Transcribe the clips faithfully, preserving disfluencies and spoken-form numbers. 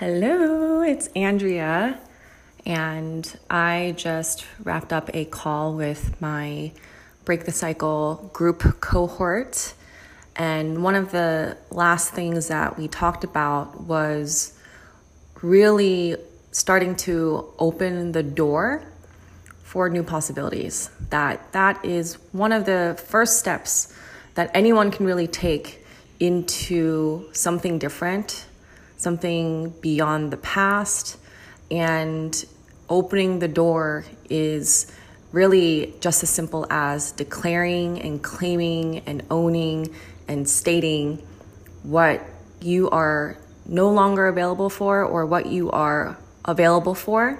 Hello, it's Andrea, and I just wrapped up a call with my Break the Cycle group cohort, and one of the last things that we talked about was really starting to open the door for new possibilities. That that is one of the first steps that anyone can really take into something different, something beyond the past, and opening the door is really just as simple as declaring and claiming and owning and stating what you are no longer available for or what you are available for.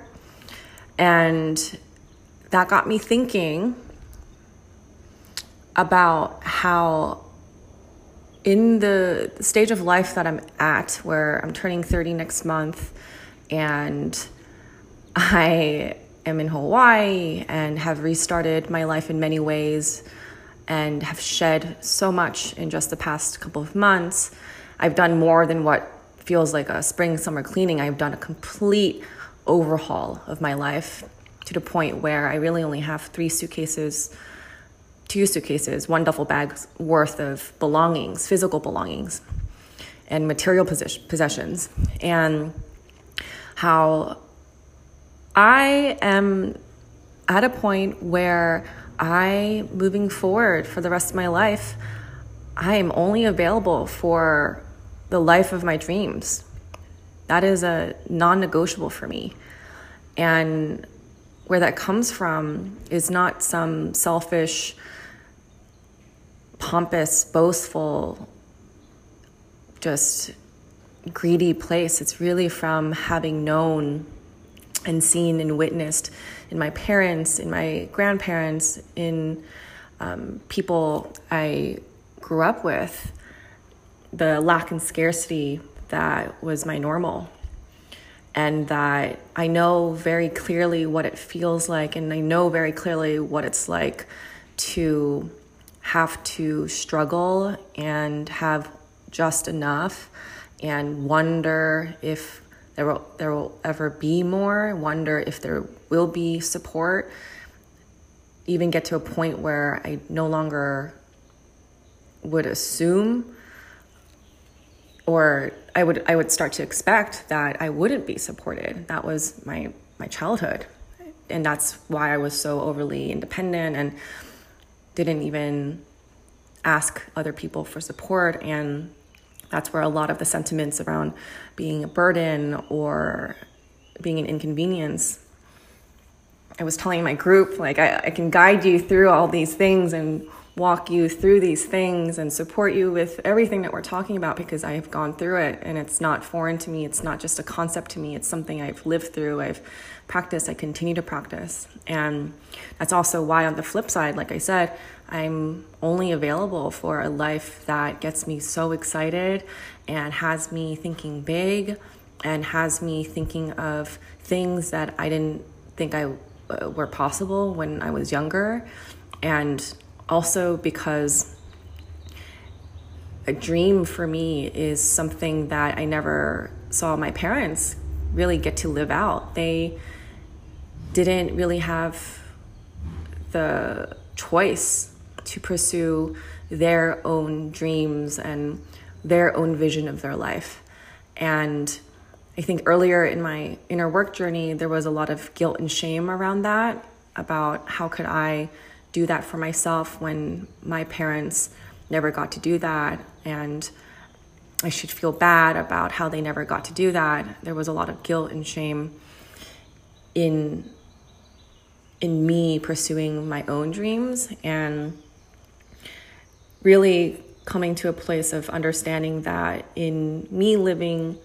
And that got me thinking about how in the stage of life that I'm at, where I'm turning thirty next month, and I am in Hawaii and have restarted my life in many ways and have shed so much in just the past couple of months, I've done more than what feels like a spring, summer cleaning. I've done a complete overhaul of my life to the point where I really only have three suitcases two suitcases, one duffel bag's worth of belongings, physical belongings, and material possessions, and how I am at a point where I, moving forward for the rest of my life, I am only available for the life of my dreams. That is a non-negotiable for me. And where that comes from is not some selfish, pompous, boastful, just greedy place. It's really from having known and seen and witnessed in my parents, in my grandparents, in um, people I grew up with, the lack and scarcity that was my normal. And that I know very clearly what it feels like, and I know very clearly what it's like to have to struggle and have just enough and wonder if there will, there will ever be more, wonder if there will be support, even get to a point where I no longer would assume, or I would I would start to expect that I wouldn't be supported. That was my my childhood, and that's why I was so overly independent and didn't even ask other people for support. And that's where a lot of the sentiments around being a burden or being an inconvenience. I was telling my group, like, I, I can guide you through all these things and walk you through these things and support you with everything that we're talking about, because I have gone through it, and it's not foreign to me. It's not just a concept to me. It's something I've lived through. I've practiced. I continue to practice. And that's also why, on the flip side, like I said, I'm only available for a life that gets me so excited and has me thinking big and has me thinking of things that I didn't think I uh, were possible when I was younger. And also because a dream for me is something that I never saw my parents really get to live out. They didn't really have the choice to pursue their own dreams and their own vision of their life. And I think earlier in my inner work journey, there was a lot of guilt and shame around that, about how could I do that for myself when my parents never got to do that, and I should feel bad about how they never got to do that. There was a lot of guilt and shame in in me pursuing my own dreams, and really coming to a place of understanding that in me living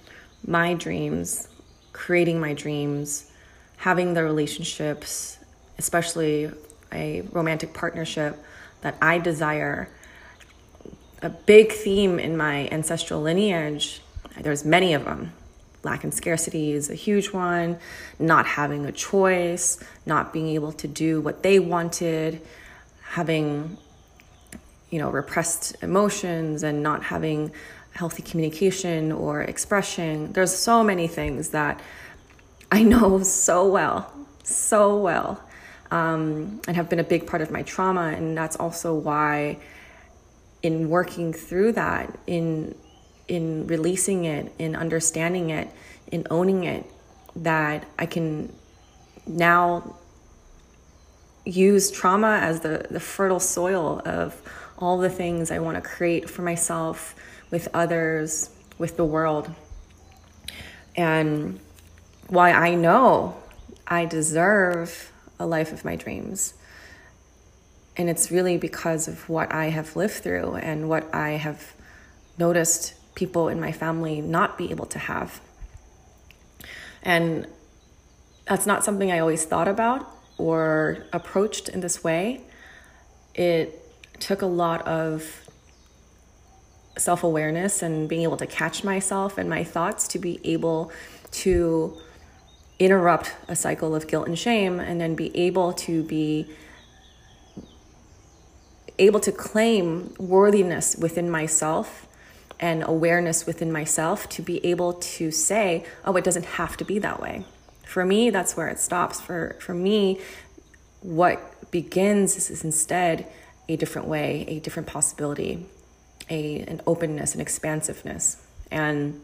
my dreams, creating my dreams, having the relationships, especially a romantic partnership that I desire. A big theme in my ancestral lineage, there's many of them. Lack and scarcity is a huge one, not having a choice, not being able to do what they wanted, having, you know, repressed emotions and not having healthy communication or expression. There's so many things that I know so well, so well, um, and have been a big part of my trauma. And that's also why in working through that, in in releasing it, in understanding it, in owning it, that I can now use trauma as the, the fertile soil of all the things I want to create for myself, with others, with the world. And why I know I deserve a life of my dreams. And it's really because of what I have lived through and what I have noticed people in my family not be able to have. And that's not something I always thought about or approached in this way. It took a lot of self-awareness and being able to catch myself and my thoughts to be able to interrupt a cycle of guilt and shame, and then be able to be able to claim worthiness within myself and awareness within myself to be able to say, oh, it doesn't have to be that way. For me, that's where it stops. For, for me, what begins is instead a different way, a different possibility, a an openness, an expansiveness. And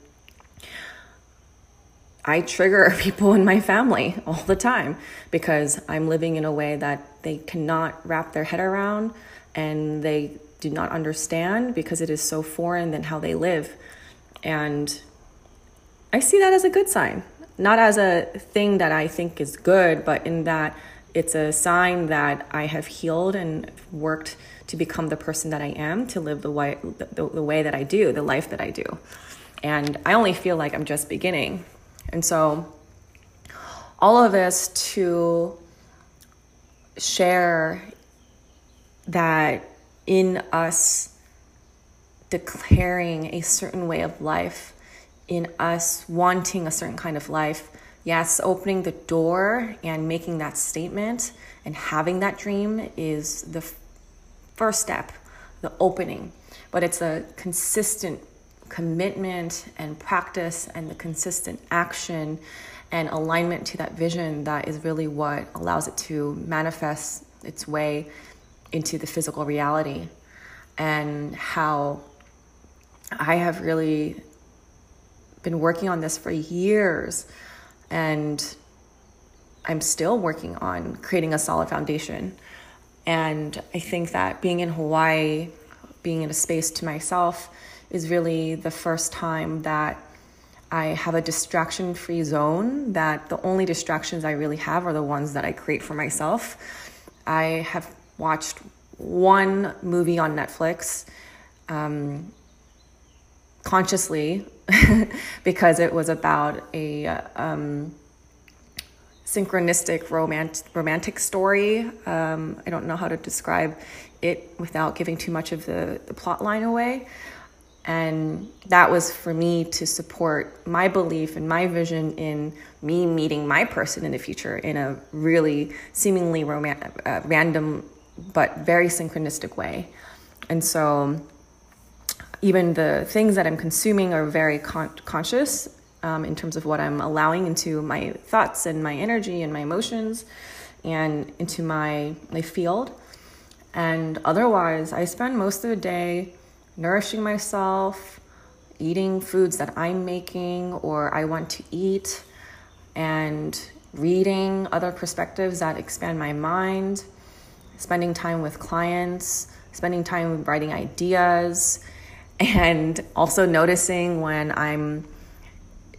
I trigger people in my family all the time because I'm living in a way that they cannot wrap their head around and they do not understand because it is so foreign than how they live. And I see that as a good sign, not as a thing that I think is good, but in that it's a sign that I have healed and worked to become the person that I am, to live the way, the, the way that I do, the life that I do. And I only feel like I'm just beginning. And so all of this to share that in us declaring a certain way of life, in us wanting a certain kind of life, yes, opening the door and making that statement and having that dream is the f- first step, the opening. But it's a consistent commitment and practice and the consistent action and alignment to that vision that is really what allows it to manifest its way into the physical reality. And how I have really been working on this for years. And I'm still working on creating a solid foundation. And I think that being in Hawaii, being in a space to myself, is really the first time that I have a distraction-free zone, that the only distractions I really have are the ones that I create for myself. I have watched one movie on Netflix, um, consciously, because it was about a um, synchronistic romant- romantic story. Um, I don't know how to describe it without giving too much of the, the plot line away. And that was for me to support my belief and my vision in me meeting my person in the future in a really seemingly roman- uh, random but very synchronistic way. And so even the things that I'm consuming are very con- conscious um, in terms of what I'm allowing into my thoughts and my energy and my emotions and into my, my field. And otherwise, I spend most of the day nourishing myself, eating foods that I'm making or I want to eat, and reading other perspectives that expand my mind, spending time with clients, spending time writing ideas, and also noticing when I'm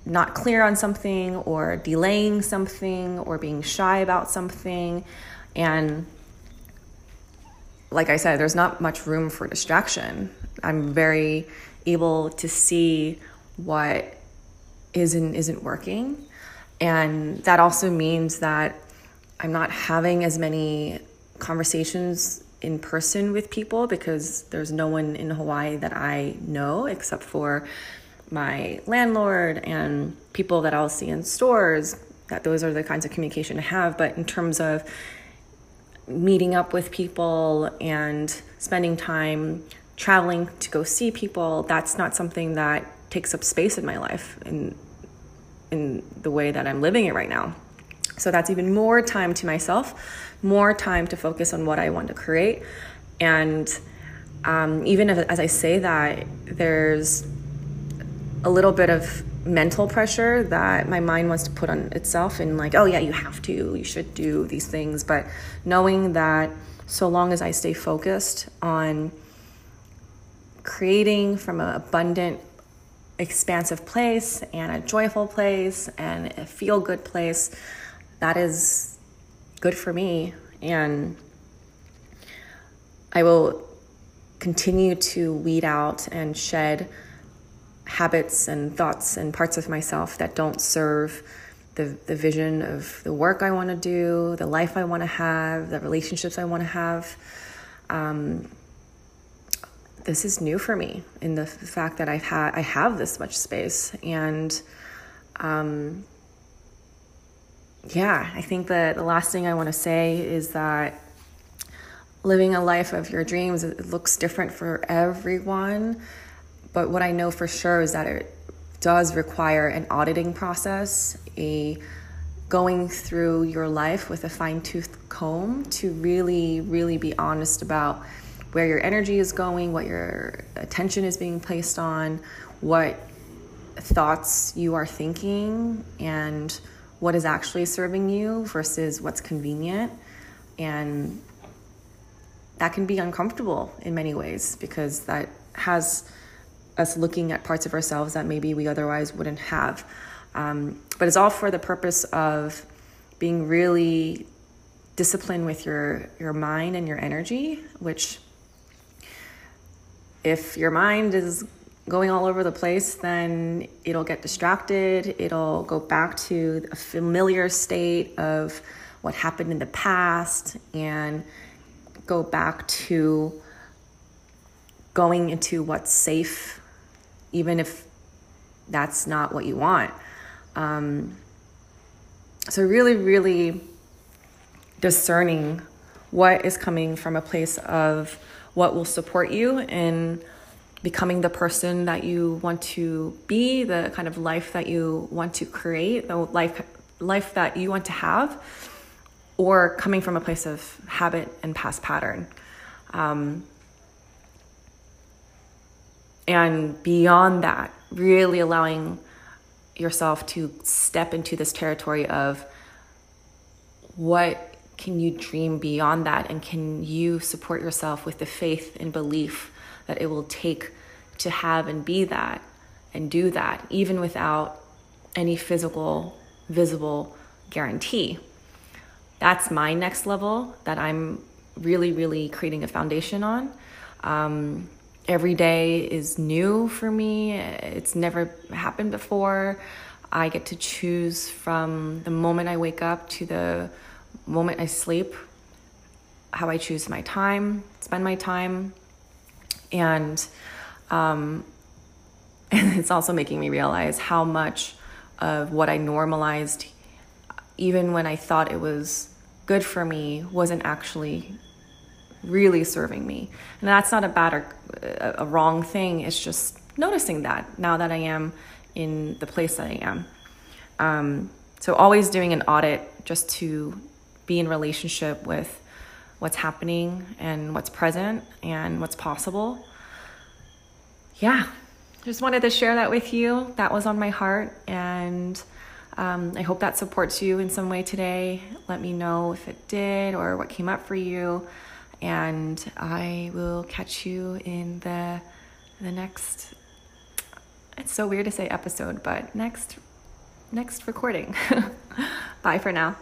not clear on something or delaying something or being shy about something. And like I said, there's not much room for distraction. I'm very able to see what is and isn't working. And that also means that I'm not having as many conversations in person with people because there's no one in Hawaii that I know except for my landlord and people that I'll see in stores. That those are the kinds of communication I have. But in terms of meeting up with people and spending time traveling to go see people, that's not something that takes up space in my life in in the way that I'm living it right now. So that's even more time to myself, more time to focus on what I want to create. And um, even if, as I say that, there's a little bit of mental pressure that my mind wants to put on itself, and like, oh yeah, you have to, you should do these things. But knowing that so long as I stay focused on creating from an abundant, expansive place and a joyful place and a feel-good place, that is good for me. And I will continue to weed out and shed habits and thoughts and parts of myself that don't serve the, the vision of the work I want to do, the life I want to have, the relationships I want to have. Um, this is new for me, in the fact that I've had, I have this much space. And, um, yeah, I think that the last thing I want to say is that living a life of your dreams, it looks different for everyone. But what I know for sure is that it does require an auditing process, a going through your life with a fine-tooth comb to really, really be honest about where your energy is going, what your attention is being placed on, what thoughts you are thinking, and what is actually serving you versus what's convenient. And that can be uncomfortable in many ways, because that has us looking at parts of ourselves that maybe we otherwise wouldn't have. Um, but it's all for the purpose of being really disciplined with your, your mind and your energy, which if your mind is going all over the place, then it'll get distracted. It'll go back to a familiar state of what happened in the past and go back to going into what's safe, even if that's not what you want. Um, so really, really discerning what is coming from a place of what will support you in becoming the person that you want to be, the kind of life that you want to create, the life, life that you want to have, or coming from a place of habit and past pattern. Um, And beyond that, really allowing yourself to step into this territory of what can you dream beyond that, and can you support yourself with the faith and belief that it will take to have and be that and do that, even without any physical, visible guarantee. That's my next level that I'm really, really creating a foundation on. Um, Every day is new for me. It's never happened before. I get to choose from the moment I wake up to the moment I sleep, how I choose my time, spend my time. And, um, and it's also making me realize how much of what I normalized, even when I thought it was good for me, wasn't actually really serving me. And that's not a bad or a wrong thing. It's just noticing that now that I am in the place that I am. Um, so always doing an audit just to be in relationship with what's happening and what's present and what's possible. Yeah, just wanted to share that with you. That was on my heart. And um, I hope that supports you in some way today. Let me know if it did or what came up for you. And I will catch you in the the next, it's so weird to say episode, but next next recording. Bye for now.